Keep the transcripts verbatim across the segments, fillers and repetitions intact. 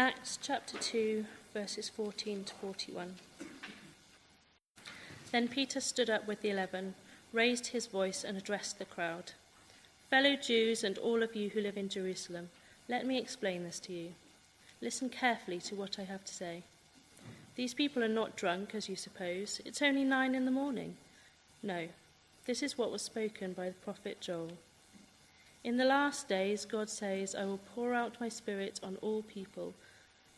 Acts chapter two, verses fourteen to forty-one. Then Peter stood up with the eleven, raised his voice and addressed the crowd. Fellow Jews and all of you who live in Jerusalem, let me explain this to you. Listen carefully to what I have to say. These people are not drunk, as you suppose. It's only nine in the morning. No, this is what was spoken by the prophet Joel. In the last days, God says, I will pour out my spirit on all people.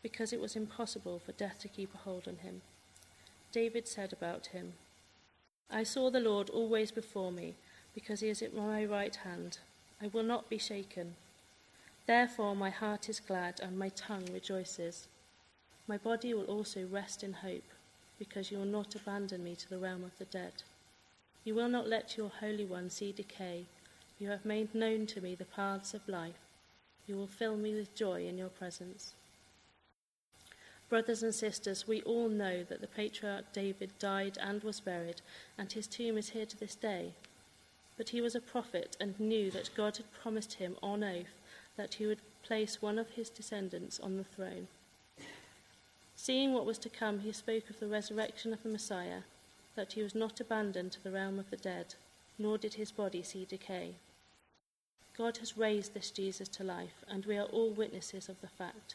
because it was impossible for death to keep a hold on him. David said about him, I saw the Lord always before me, because he is at my right hand. I will not be shaken. Therefore my heart is glad and my tongue rejoices. My body will also rest in hope, because you will not abandon me to the realm of the dead. You will not let your Holy One see decay. You have made known to me the paths of life. You will fill me with joy in your presence. Brothers and sisters, we all know that the patriarch David died and was buried, and his tomb is here to this day. But he was a prophet and knew that God had promised him on oath that he would place one of his descendants on the throne. Seeing what was to come, he spoke of the resurrection of the Messiah, that he was not abandoned to the realm of the dead, nor did his body see decay. God has raised this Jesus to life, and we are all witnesses of the fact.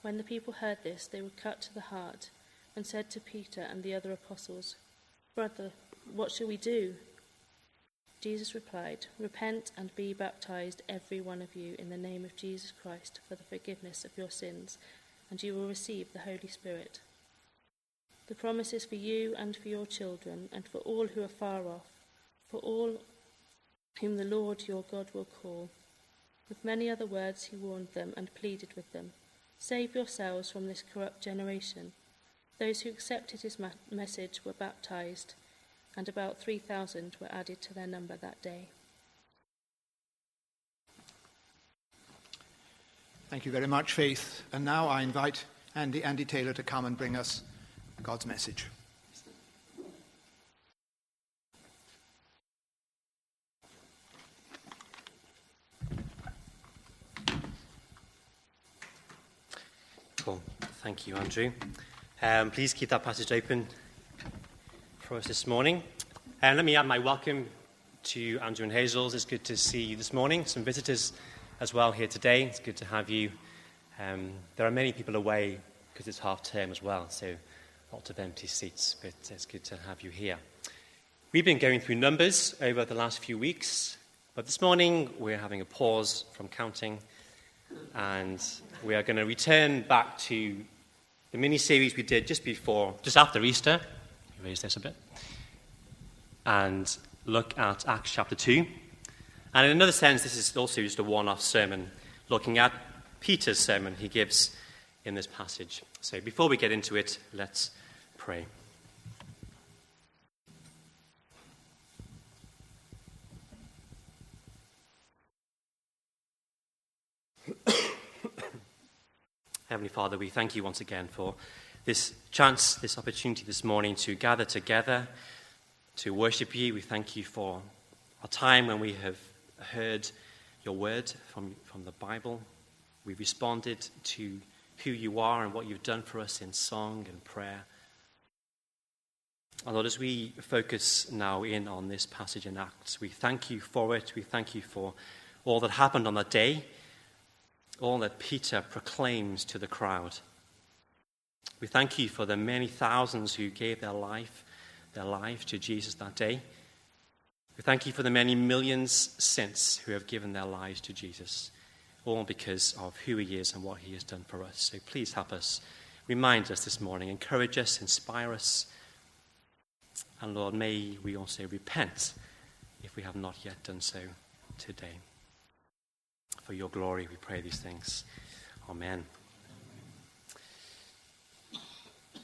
When the people heard this, they were cut to the heart and said to Peter and the other apostles, Brother, what shall we do? Jesus replied, Repent and be baptized, every one of you, in the name of Jesus Christ for the forgiveness of your sins, and you will receive the Holy Spirit. The promise is for you and for your children, and for all who are far off, for all whom the Lord your God will call. With many other words he warned them and pleaded with them, Save yourselves from this corrupt generation. Those who accepted his ma- message were baptized, and about three thousand were added to their number that day. Thank you very much, Faith. And now I invite Andy, Andy Taylor to come and bring us God's message. Cool. Thank you, Andrew. Um, please keep that passage open for us this morning. And let me add my welcome to Andrew and Hazel's. It's good to see you this morning. Some visitors as well here today. It's good to have you. Um, there are many people away because it's half term as well, so lots of empty seats, but it's good to have you here. We've been going through Numbers over the last few weeks, but this morning we're having a pause from counting, and we are going to return back to the mini-series we did just before, just after Easter. Raise this a bit, and look at Acts chapter two. And in another sense, this is also just a one-off sermon, looking at Peter's sermon he gives in this passage. So before we get into it, let's pray. Heavenly Father, we thank you once again for this chance, this opportunity this morning to gather together, to worship you. We thank you for our time when we have heard your word from, from the Bible. We responded to who you are and what you've done for us in song and prayer. And Lord, as we focus now in on this passage in Acts, we thank you for it. We thank you for all that happened on that day, all that Peter proclaims to the crowd. We thank you for the many thousands who gave their life, their life to Jesus that day. We thank you for the many millions since who have given their lives to Jesus, all because of who he is and what he has done for us. So please help us, remind us this morning, encourage us, inspire us. And Lord, may we also repent if we have not yet done so today. For your glory, we pray these things. Amen.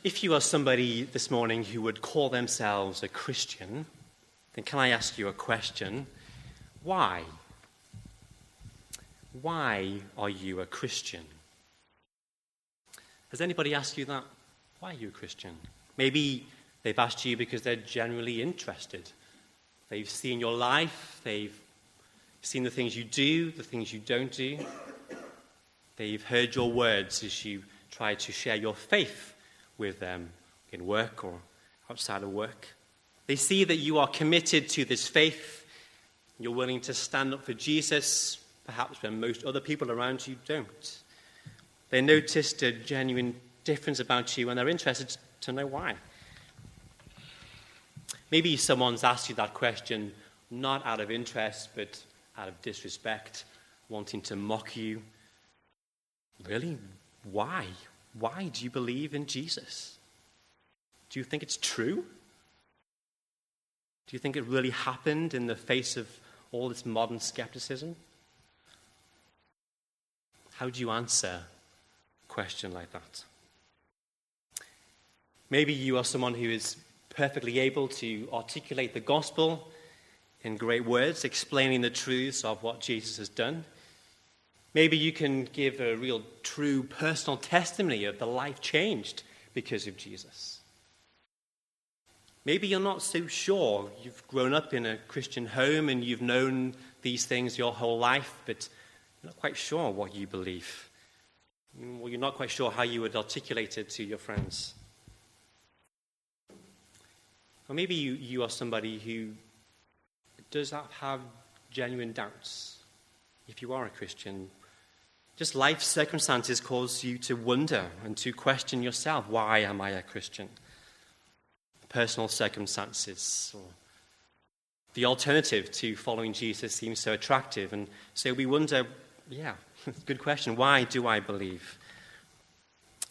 If you are somebody this morning who would call themselves a Christian, then can I ask you a question? Why? Why are you a Christian? Has anybody asked you that? Why are you a Christian? Maybe they've asked you because they're generally interested. They've seen your life. They've seen the things you do, the things you don't do. They've heard your words as you try to share your faith with them in work or outside of work. They see that you are committed to this faith. You're willing to stand up for Jesus, perhaps when most other people around you don't. They noticed a genuine difference about you and they're interested to know why. Maybe someone's asked you that question, not out of interest, but out of disrespect, wanting to mock you. Really? Why? Why do you believe in Jesus? Do you think it's true? Do you think it really happened in the face of all this modern skepticism? How do you answer a question like that? Maybe you are someone who is perfectly able to articulate the gospel in great words, explaining the truths of what Jesus has done. Maybe you can give a real, true, personal testimony of the life changed because of Jesus. Maybe you're not so sure. You've grown up in a Christian home and you've known these things your whole life, but you're not quite sure what you believe. Well, you're not quite sure how you would articulate it to your friends. Or maybe you, you are somebody who does have genuine doubts. If you are a Christian, just life circumstances cause you to wonder and to question yourself, why am I a Christian? Personal circumstances, or the alternative to following Jesus seems so attractive. And so we wonder, yeah, good question, why do I believe?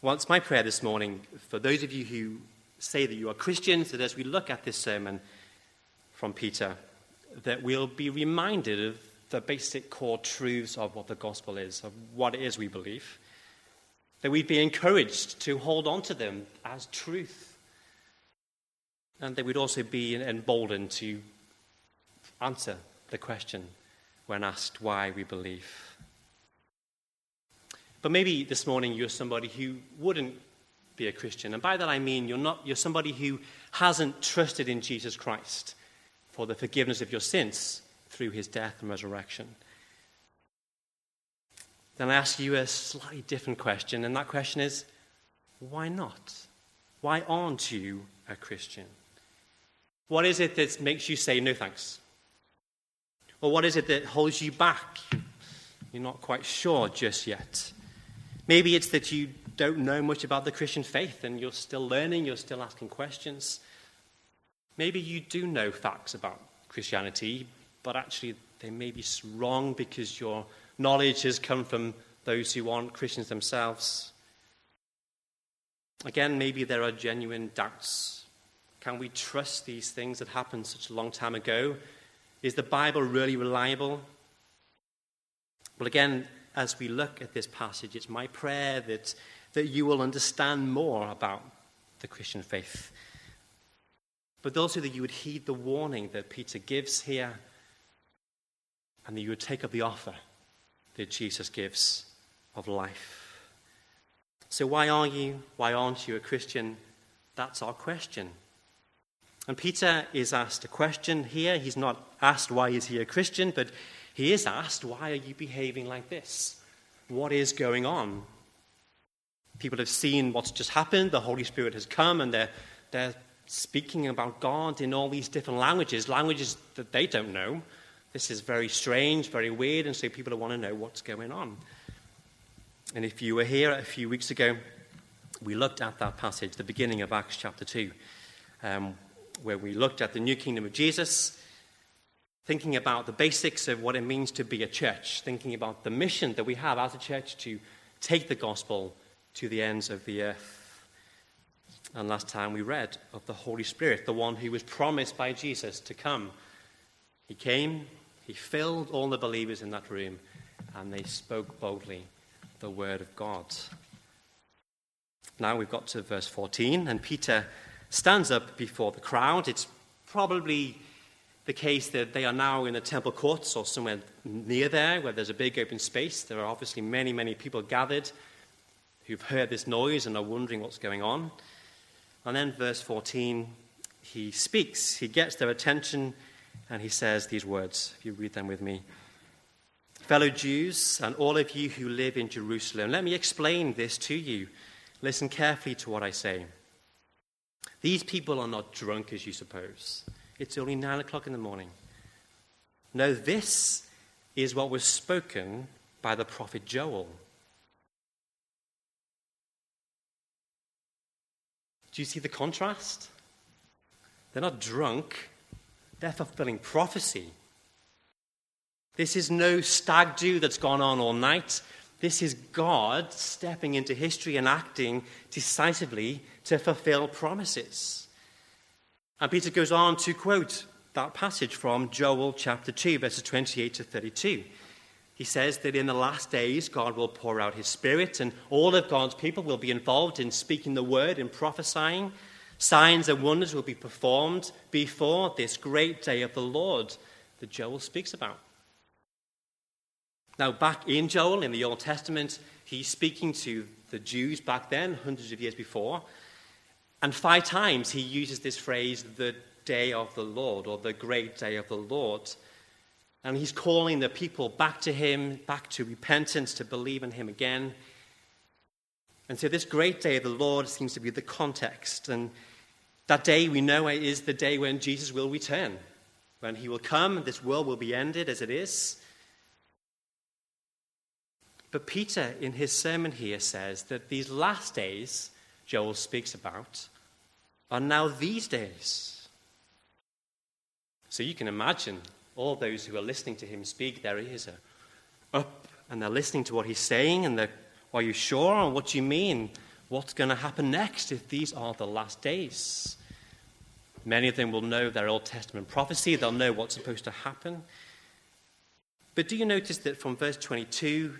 Well, it's my prayer this morning for those of you who say that you are Christians, that as we look at this sermon from Peter, that we'll be reminded of the basic core truths of what the gospel is, of what it is we believe, that we'd be encouraged to hold on to them as truth, and that we'd also be emboldened to answer the question when asked why we believe. But maybe this morning you're somebody who wouldn't be a Christian, and by that I mean you're not. You're somebody who hasn't trusted in Jesus Christ for the forgiveness of your sins through his death and resurrection. Then I ask you a slightly different question, and that question is, why not? Why aren't you a Christian? What is it that makes you say no thanks? Or what is it that holds you back? You're not quite sure just yet. Maybe it's that you don't know much about the Christian faith and you're still learning, you're still asking questions. Maybe you do know facts about Christianity, but actually they may be wrong because your knowledge has come from those who aren't Christians themselves. Again, maybe there are genuine doubts. Can we trust these things that happened such a long time ago? Is the Bible really reliable? Well, again, as we look at this passage, it's my prayer that, that you will understand more about the Christian faith, but also that you would heed the warning that Peter gives here, and that you would take up the offer that Jesus gives of life. So why are you, why aren't you a Christian? That's our question. And Peter is asked a question here. He's not asked why is he a Christian, but he is asked, why are you behaving like this? What is going on? People have seen what's just happened. The Holy Spirit has come, and they're, they're speaking about God in all these different languages, languages that they don't know. This is very strange, very weird, and so people want to know what's going on. And if you were here a few weeks ago, we looked at that passage, the beginning of Acts chapter two, um, where we looked at the new kingdom of Jesus, thinking about the basics of what it means to be a church, thinking about the mission that we have as a church to take the gospel to the ends of the earth. And last time we read of the Holy Spirit, the one who was promised by Jesus to come. He came, he filled all the believers in that room, and they spoke boldly the word of God. Now we've got to verse fourteen, and Peter stands up before the crowd. It's probably the case that they are now in the temple courts or somewhere near there where there's a big open space. There are obviously many, many people gathered who've heard this noise and are wondering what's going on. And then verse fourteen, he speaks, he gets their attention, and he says these words, if you read them with me. Fellow Jews and all of you who live in Jerusalem, let me explain this to you. Listen carefully to what I say. These people are not drunk as you suppose. It's only nine o'clock in the morning. No, this is what was spoken by the prophet Joel. Do you see the contrast? They're not drunk. They're fulfilling prophecy. This is no stag do that's gone on all night. This is God stepping into history and acting decisively to fulfill promises. And Peter goes on to quote that passage from Joel chapter two, verses twenty-eight to thirty-two. He says that in the last days, God will pour out his Spirit, and all of God's people will be involved in speaking the word and prophesying. Signs and wonders will be performed before this great day of the Lord that Joel speaks about. Now, back in Joel, in the Old Testament, he's speaking to the Jews back then, hundreds of years before. And five times he uses this phrase, the day of the Lord, or the great day of the Lord. And he's calling the people back to him, back to repentance, to believe in him again. And so this great day of the Lord seems to be the context. And that day we know is the day when Jesus will return. When he will come, this world will be ended as it is. But Peter, in his sermon here, says that these last days Joel speaks about are now these days. So you can imagine all those who are listening to him speak, their ears are up, and they're listening to what he's saying, and they're, are you sure? And what do you mean? What's going to happen next if these are the last days? Many of them will know their Old Testament prophecy. They'll know what's supposed to happen. But do you notice that from verse twenty-two,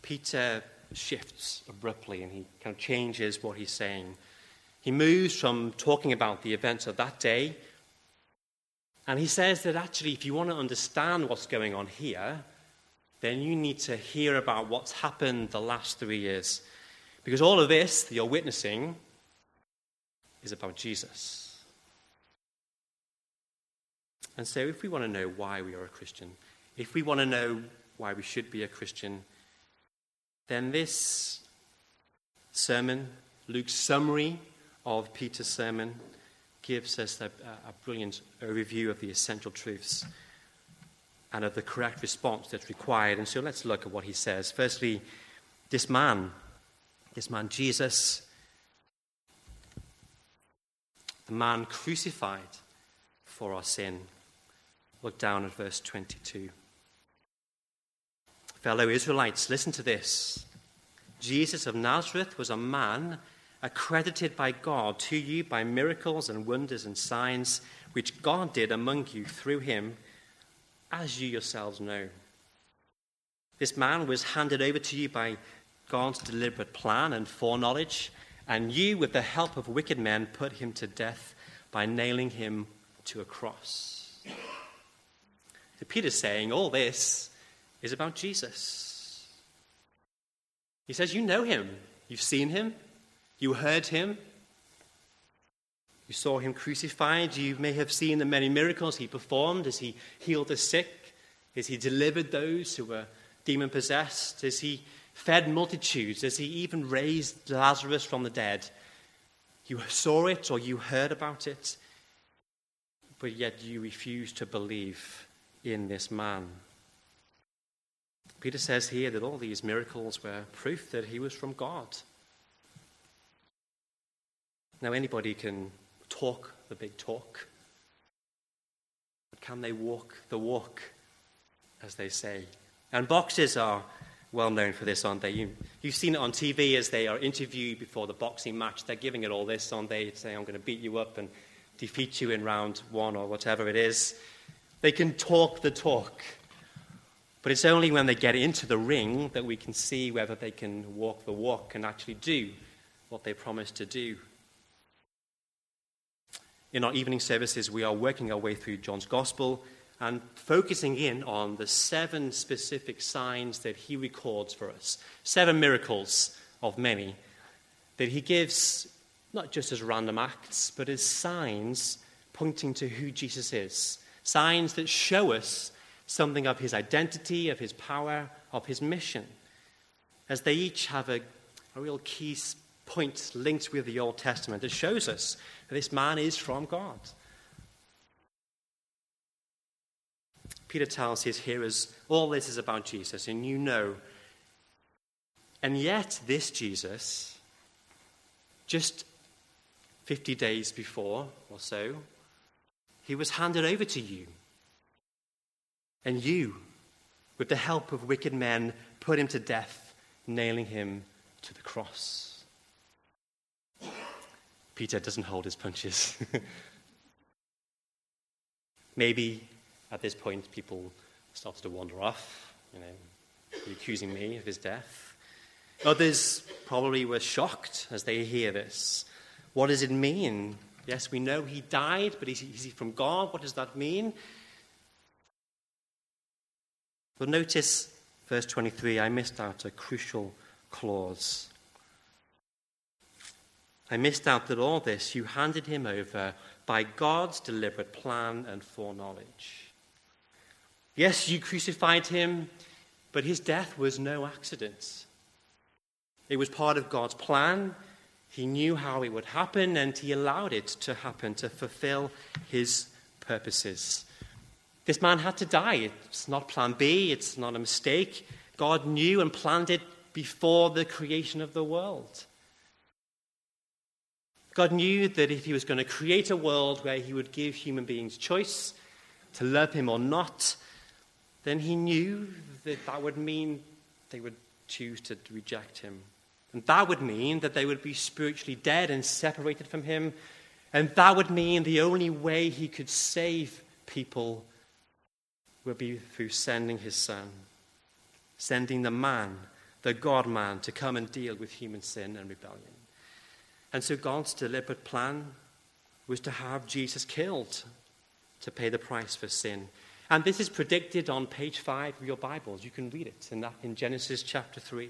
Peter shifts abruptly, and he kind of changes what he's saying. He moves from talking about the events of that day, and he says that actually, if you want to understand what's going on here, then you need to hear about what's happened the last three years. Because all of this that you're witnessing is about Jesus. And so if we want to know why we are a Christian, if we want to know why we should be a Christian, then this sermon, Luke's summary of Peter's sermon, gives us a, a brilliant overview of the essential truths and of the correct response that's required. And so let's look at what he says. Firstly, this man, this man Jesus, the man crucified for our sin. Look down at verse twenty-two. Fellow Israelites, listen to this. Jesus of Nazareth was a man accredited by God to you by miracles and wonders and signs which God did among you through him, as you yourselves know. This man was handed over to you by God's deliberate plan and foreknowledge, and you, with the help of wicked men, put him to death by nailing him to a cross. So Peter's saying all this is about Jesus. He says, you know him. You've seen him. You heard him. You saw him crucified. You may have seen the many miracles he performed as he healed the sick, as he delivered those who were demon-possessed, as he fed multitudes, as he even raised Lazarus from the dead. You saw it or you heard about it, but yet you refuse to believe in this man. Peter says here that all these miracles were proof that he was from God. Now, anybody can talk the big talk, but can they walk the walk, as they say? And boxers are well known for this, aren't they? You, you've seen it on T V as they are interviewed before the boxing match. They're giving it all this, aren't they? Saying, I'm going to beat you up and defeat you in round one or whatever it is. They can talk the talk, but it's only when they get into the ring that we can see whether they can walk the walk and actually do what they promise to do. In our evening services, we are working our way through John's Gospel and focusing in on the seven specific signs that he records for us, seven miracles of many that he gives not just as random acts, but as signs pointing to who Jesus is, signs that show us something of his identity, of his power, of his mission, as they each have a, a real key point linked with the Old Testament that shows us that this man is from God. Peter tells his hearers, all this is about Jesus, and you know. And yet this Jesus, just fifty days before or so, he was handed over to you. And you, with the help of wicked men, put him to death, nailing him to the cross. Peter doesn't hold his punches. Maybe at this point people started to wander off, you know, accusing me of his death. Others probably were shocked as they hear this. What does it mean? Yes, we know he died, but is he, is he from God? What does that mean? But notice verse twenty-three, I missed out a crucial clause. I missed out that all this, you handed him over by God's deliberate plan and foreknowledge. Yes, you crucified him, but his death was no accident. It was part of God's plan. He knew how it would happen, and he allowed it to happen to fulfill his purposes. This man had to die. It's not plan B. It's not a mistake. God knew and planned it before the creation of the world. God knew that if he was going to create a world where he would give human beings choice to love him or not, then he knew that that would mean they would choose to reject him. And that would mean that they would be spiritually dead and separated from him. And that would mean the only way he could save people would be through sending his son, sending the man, the God-man, to come and deal with human sin and rebellion. And so God's deliberate plan was to have Jesus killed to pay the price for sin. And this is predicted on page five of your Bibles. You can read it in, that, in Genesis chapter three.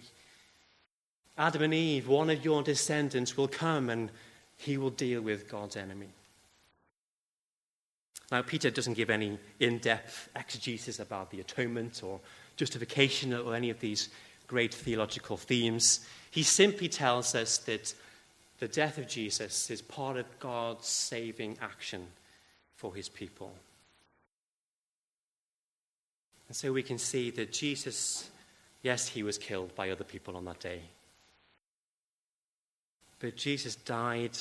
Adam and Eve, one of your descendants, will come and he will deal with God's enemy. Now, Peter doesn't give any in-depth exegesis about the atonement or justification or any of these great theological themes. He simply tells us that the death of Jesus is part of God's saving action for his people. And so we can see that Jesus, yes, he was killed by other people on that day. But Jesus died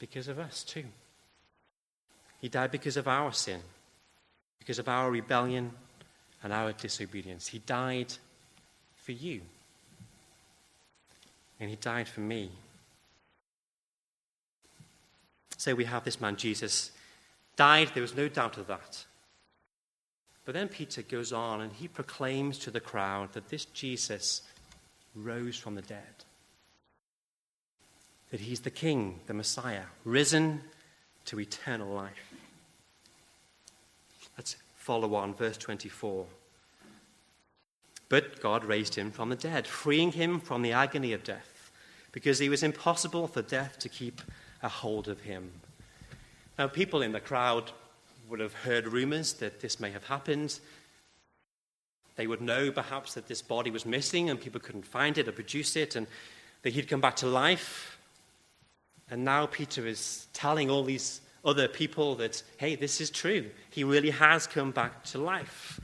because of us too. He died because of our sin, because of our rebellion and our disobedience. He died for you. And he died for me. So we have this man, Jesus, died. There was no doubt of that. But then Peter goes on and he proclaims to the crowd that this Jesus rose from the dead. That he's the King, the Messiah, risen to eternal life. Let's follow on, verse twenty-four. But God raised him from the dead, freeing him from the agony of death. because it was impossible for death to keep a hold of him. Now, people in the crowd would have heard rumors that this may have happened. They would know perhaps that this body was missing and people couldn't find it or produce it, and that he'd come back to life. And now Peter is telling all these other people that, hey, this is true. He really has come back to life.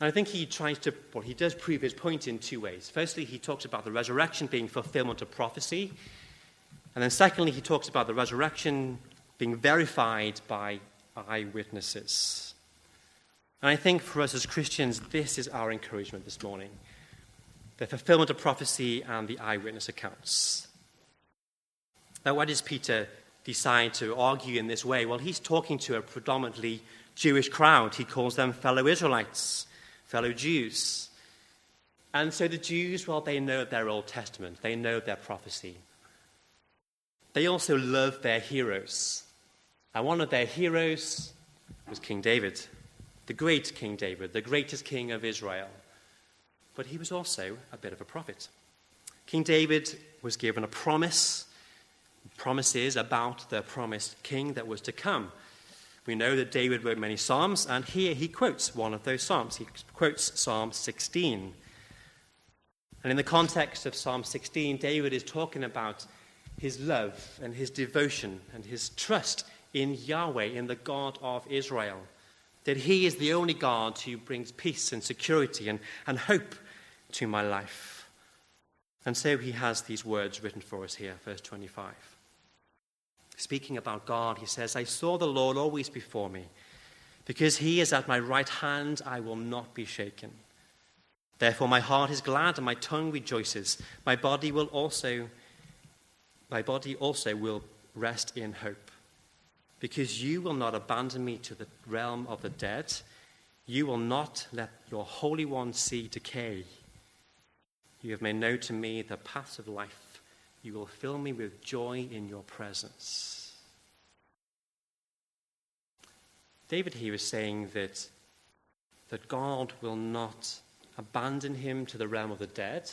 And I think he tries to, well, he does prove his point in two ways. Firstly, he talks about the resurrection being fulfillment of prophecy. And then secondly, he talks about the resurrection being verified by eyewitnesses. And I think for us as Christians, this is our encouragement this morning. The fulfillment of prophecy and the eyewitness accounts. Now, why does Peter decide to argue in this way? Well, he's talking to a predominantly Jewish crowd. He calls them fellow Israelites, fellow Jews. And so the Jews, well, they know their Old Testament. They know their prophecy. They also love their heroes. And one of their heroes was King David, the great King David, the greatest king of Israel. But he was also a bit of a prophet. King David was given a promise, promises about the promised king that was to come. We know that David wrote many psalms, and here he quotes one of those psalms. He quotes Psalm sixteen. And in the context of Psalm sixteen, David is talking about his love and his devotion and his trust in Yahweh, in the God of Israel, that he is the only God who brings peace and security and, and hope to my life. And so he has these words written for us here, verse twenty-five. Speaking about God, he says, I saw the Lord always before me. Because he is at my right hand, I will not be shaken. Therefore my heart is glad and my tongue rejoices. My body will also, my body also will rest in hope. Because you will not abandon me to the realm of the dead. You will not let your Holy One see decay. You have made known to me the path of life. You will fill me with joy in your presence. David here is saying that, that God will not abandon him to the realm of the dead,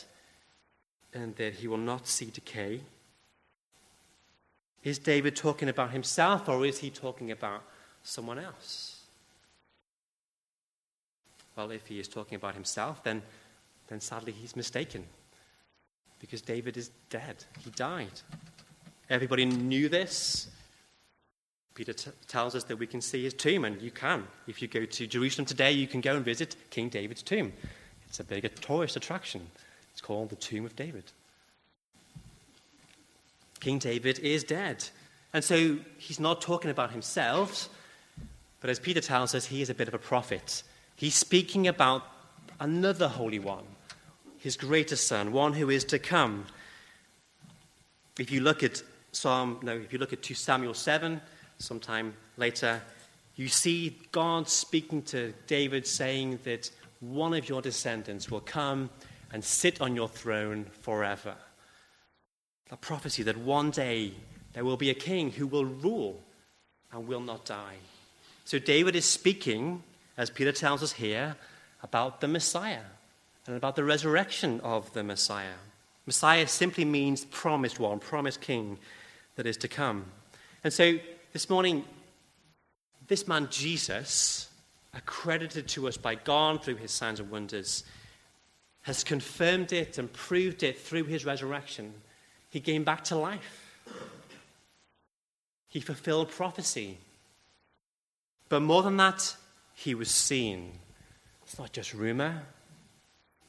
and that he will not see decay. Is David talking about himself, or is he talking about someone else? Well, if he is talking about himself, then, then sadly he's mistaken. Because David is dead. He died. Everybody knew this. Peter t- tells us that we can see his tomb, and you can. If you go to Jerusalem today, you can go and visit King David's tomb. It's a big tourist attraction. It's called the Tomb of David. King David is dead. And so he's not talking about himself, but as Peter tells us, he is a bit of a prophet. He's speaking about another Holy One, his greater son, one who is to come. If you look at Psalm, no, if you look at two Samuel seven, sometime later, you see God speaking to David, saying that one of your descendants will come and sit on your throne forever. A prophecy that one day there will be a king who will rule and will not die. So David is speaking, as Peter tells us here, about the Messiah, and about the resurrection of the Messiah. Messiah simply means promised one, promised king that is to come. And so this morning, this man Jesus, accredited to us by God through his signs and wonders, has confirmed it and proved it through his resurrection. He came back to life. He fulfilled prophecy. But more than that, he was seen. It's not just rumor.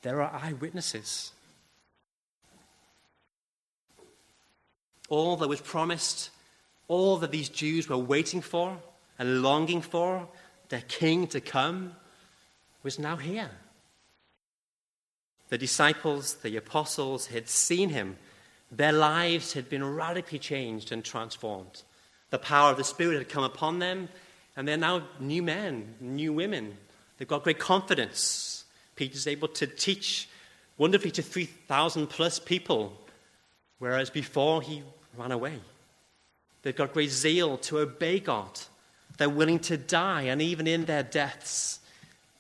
There are eyewitnesses. All that was promised, all that these Jews were waiting for and longing for, their king to come, was now here. The disciples, the apostles, had seen him. Their lives had been radically changed and transformed. The power of the Spirit had come upon them, and they're now new men, new women. They've got great confidence. Peter's able to teach wonderfully to three thousand plus people, whereas before he ran away. They've got great zeal to obey God. They're willing to die, and even in their deaths,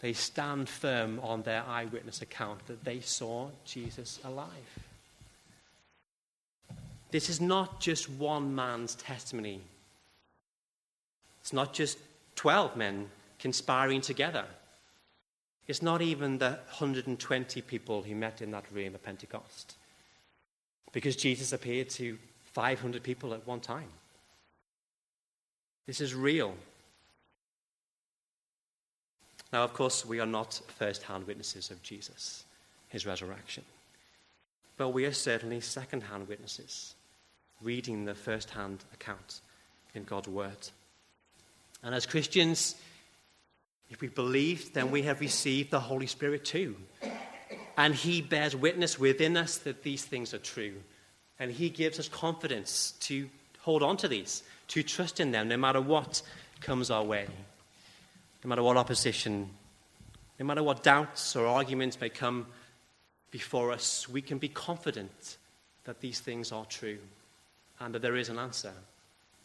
they stand firm on their eyewitness account that they saw Jesus alive. This is not just one man's testimony. It's not just twelve men conspiring together. It's not even the one hundred twenty people who met in that room at Pentecost, because Jesus appeared to five hundred people at one time. This is real. Now, of course, we are not first-hand witnesses of Jesus, his resurrection, but we are certainly second-hand witnesses, reading the first-hand account in God's word. And as Christians, if we believe, then we have received the Holy Spirit too. And he bears witness within us that these things are true. And he gives us confidence to hold on to these, to trust in them, no matter what comes our way, no matter what opposition, no matter what doubts or arguments may come before us. We can be confident that these things are true and that there is an answer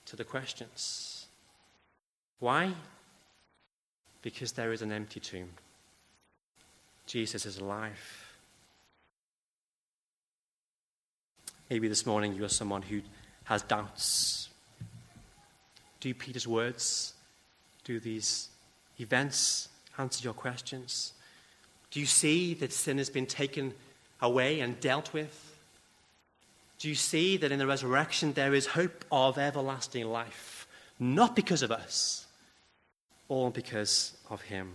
to the questions. Why? Because there is an empty tomb. Jesus is alive. Maybe this morning you are someone who has doubts. Do Peter's words, do these events answer your questions? Do you see that sin has been taken away and dealt with? Do you see that in the resurrection there is hope of everlasting life? Not because of us, all because of him.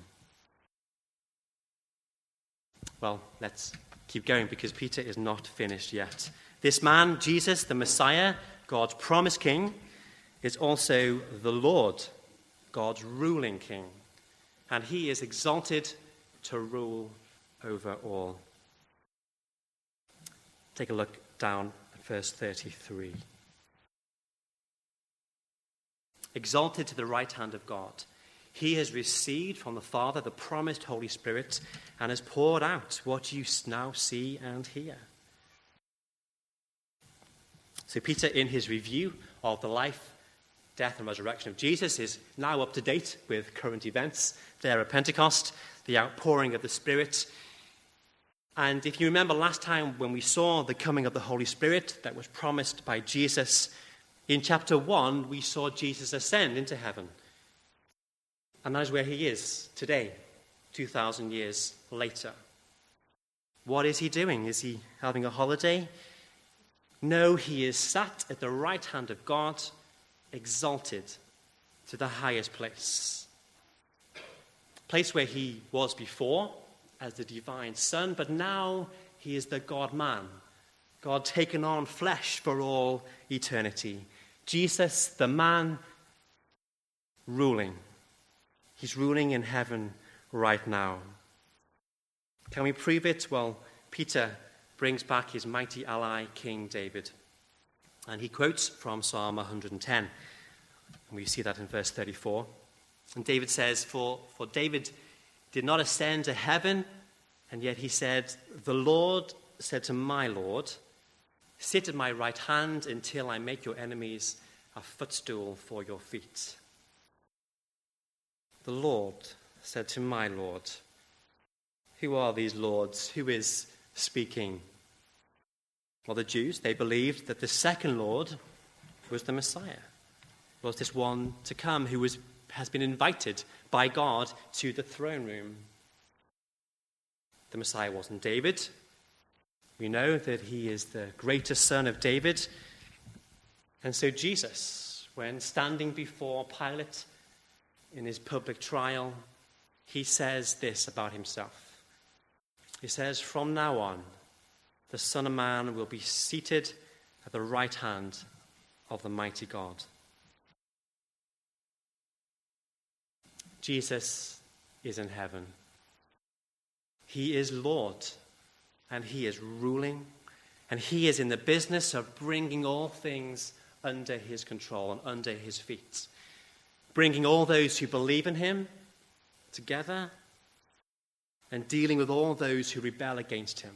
Well, let's keep going, because Peter is not finished yet. This man, Jesus, the Messiah, God's promised king, is also the Lord, God's ruling king. And he is exalted to rule over all. Take a look down at verse thirty-three. Exalted to the right hand of God. He has received from the Father the promised Holy Spirit and has poured out what you now see and hear. So Peter, in his review of the life, death, and resurrection of Jesus, is now up to date with current events there at Pentecost, the outpouring of the Spirit. And if you remember last time when we saw the coming of the Holy Spirit that was promised by Jesus, in chapter one, we saw Jesus ascend into heaven. And that is where he is today, two thousand years later. What is he doing? Is he having a holiday? No, he is sat at the right hand of God, exalted to the highest place. Place where he was before as the divine Son, but now he is the God-man, God taken on flesh for all eternity. Jesus, the man, ruling. He's ruling in heaven right now. Can we prove it? Well, Peter brings back his mighty ally, King David. And he quotes from Psalm one hundred ten. And we see that in verse thirty-four. And David says, For, for David did not ascend to heaven, and yet he said, The Lord said to my Lord, Sit at my right hand until I make your enemies a footstool for your feet. The Lord said to my Lord. Who are these lords? Who is speaking? Well, the Jews, they believed that the second Lord was the Messiah, was this one to come who was, has been invited by God to the throne room. The Messiah wasn't David. We know that he is the greatest son of David. And so Jesus, when standing before Pilate, in his public trial, he says this about himself. He says, From now on, the Son of Man will be seated at the right hand of the mighty God. Jesus is in heaven. He is Lord, and he is ruling, and he is in the business of bringing all things under his control and under his feet. Bringing all those who believe in him together and dealing with all those who rebel against him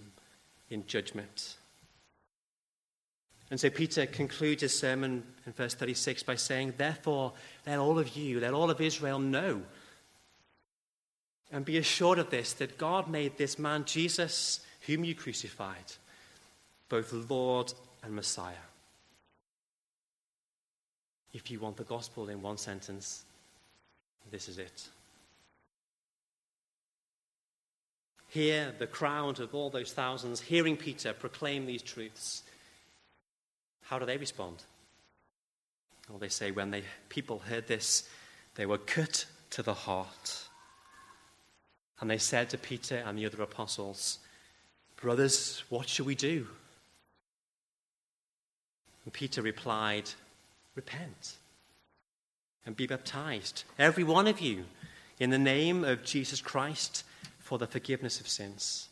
in judgment. And so Peter concludes his sermon in verse thirty-six by saying, Therefore, let all of you, let all of Israel know and be assured of this, that God made this man Jesus, whom you crucified, both Lord and Messiah. If you want the gospel in one sentence, this is it. Here, the crowd of all those thousands hearing Peter proclaim these truths, how do they respond? Well, they say when the people heard this, they were cut to the heart. And they said to Peter and the other apostles, "Brothers, what shall we do?" And Peter replied, "Repent and be baptized, every one of you, in the name of Jesus Christ for the forgiveness of sins.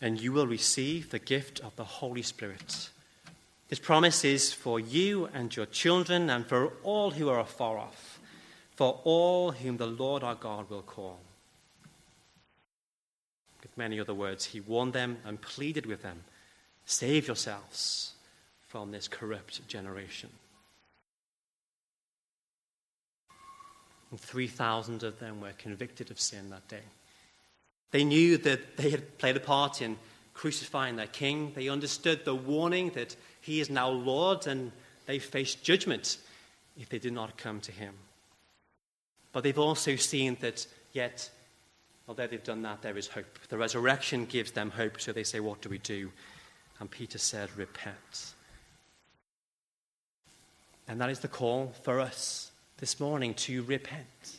And you will receive the gift of the Holy Spirit. His promise is for you and your children and for all who are afar off, for all whom the Lord our God will call." With many other words, he warned them and pleaded with them, "Save yourselves from this corrupt generation." And three thousand of them were convicted of sin that day. They knew that they had played a part in crucifying their king. They understood the warning that he is now Lord, and they faced judgment if they did not come to him. But they've also seen that yet, although they've done that, there is hope. The resurrection gives them hope, so they say, "What do we do?" And Peter said, "Repent." And that is the call for us this morning, to repent.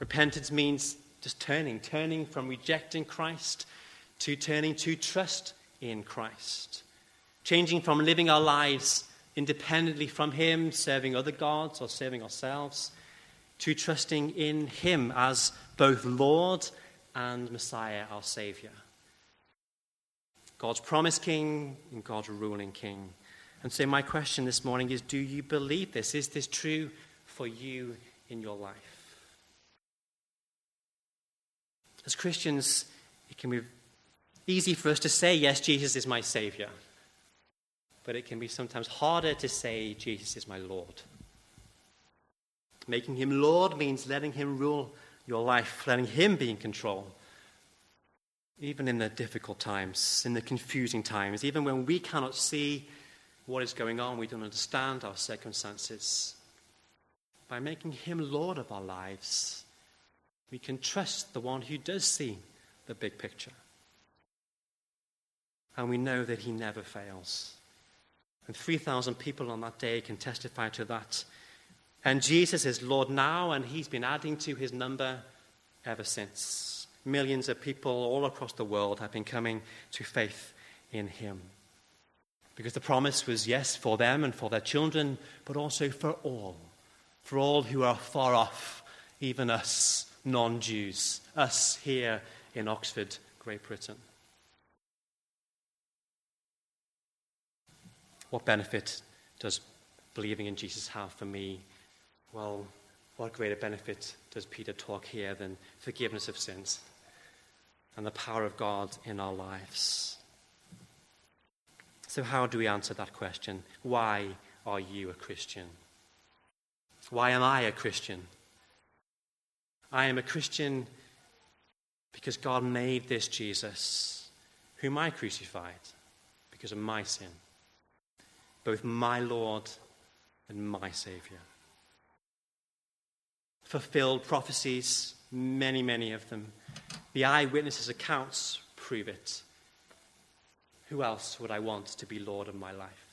Repentance means just turning, turning from rejecting Christ to turning to trust in Christ. Changing from living our lives independently from him, serving other gods or serving ourselves, to trusting in him as both Lord and Messiah, our Savior. God's promised king and God's ruling king. And so my question this morning is, do you believe this? Is this true for you in your life? As Christians, it can be easy for us to say, "Yes, Jesus is my Savior." But it can be sometimes harder to say, "Jesus is my Lord." Making him Lord means letting him rule your life, letting him be in control. Even in the difficult times, in the confusing times, even when we cannot see what is going on, we don't understand our circumstances. By making him Lord of our lives, we can trust the one who does see the big picture. And we know that he never fails. And three thousand people on that day can testify to that. And Jesus is Lord now, and he's been adding to his number ever since. Millions of people all across the world have been coming to faith in him. Because the promise was, yes, for them and for their children, but also for all. For all who are far off, even us non-Jews, us here in Oxford, Great Britain. What benefit does believing in Jesus have for me? Well, what greater benefit does Peter talk here than forgiveness of sins and the power of God in our lives? So how do we answer that question? Why are you a Christian? Why am I a Christian? I am a Christian because God made this Jesus, whom I crucified because of my sin, both my Lord and my Savior. Fulfilled prophecies, many, many of them. The eyewitnesses' accounts prove it. Who else would I want to be Lord of my life?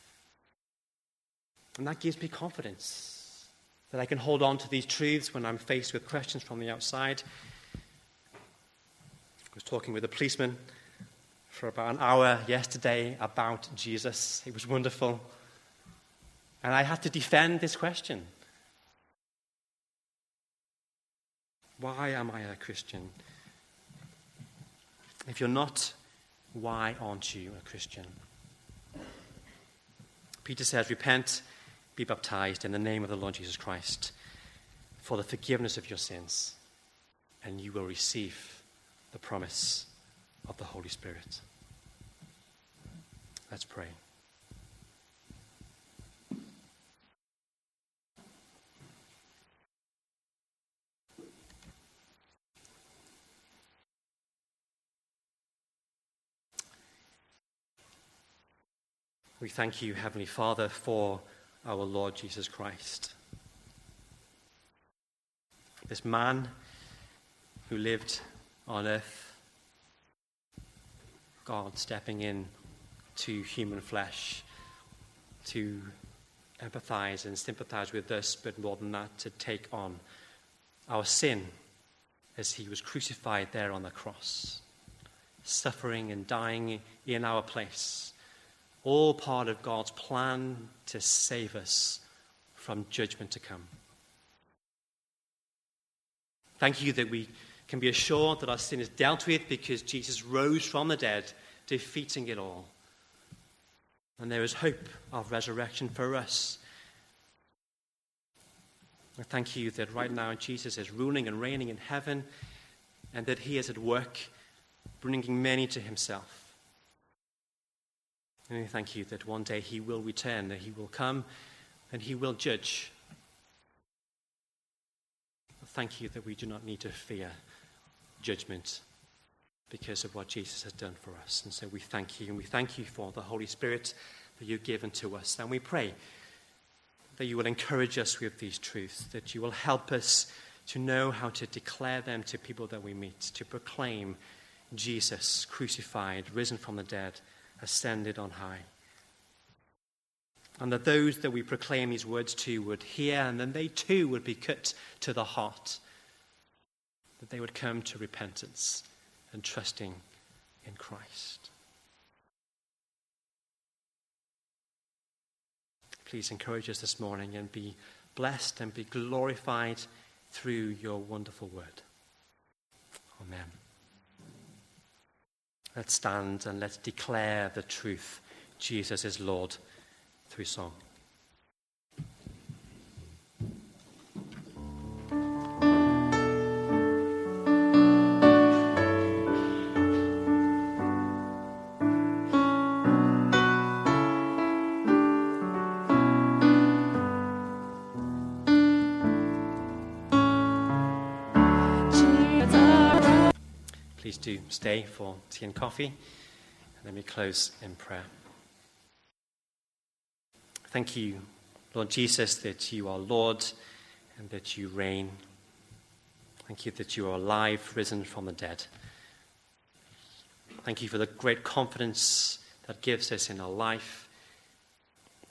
And that gives me confidence that I can hold on to these truths when I'm faced with questions from the outside. I was talking with a policeman for about an hour yesterday about Jesus. It was wonderful. And I had to defend this question. Why am I a Christian? If you're not, why aren't you a Christian? Peter says, "Repent, be baptized in the name of the Lord Jesus Christ for the forgiveness of your sins, and you will receive the promise of the Holy Spirit." Let's pray. We thank you, Heavenly Father, for our Lord Jesus Christ. This man who lived on earth, God stepping in to human flesh to empathize and sympathize with us, but more than that, to take on our sin as he was crucified there on the cross, suffering and dying in our place, all part of God's plan to save us from judgment to come. Thank you that we can be assured that our sin is dealt with because Jesus rose from the dead, defeating it all. And there is hope of resurrection for us. I thank you that right now Jesus is ruling and reigning in heaven, and that he is at work bringing many to himself. And we thank you that one day he will return, that he will come and he will judge. Thank you that we do not need to fear judgment because of what Jesus has done for us. And so we thank you, and we thank you for the Holy Spirit that you've given to us. And we pray that you will encourage us with these truths, that you will help us to know how to declare them to people that we meet, to proclaim Jesus crucified, risen from the dead, ascended on high. And that those that we proclaim these words to would hear, and then they too would be cut to the heart, that they would come to repentance and trusting in Christ. Please encourage us this morning and be blessed and be glorified through your wonderful word. Amen. Let's stand and let's declare the truth. Jesus is Lord through song. To stay for tea and coffee, and then we close in prayer. Thank you, Lord Jesus, that you are Lord and that you reign. Thank you that you are alive, risen from the dead. Thank you for the great confidence that gives us in our life,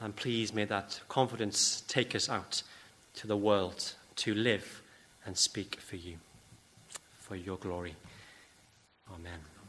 and please may that confidence take us out to the world to live and speak for you, for your glory. Amen.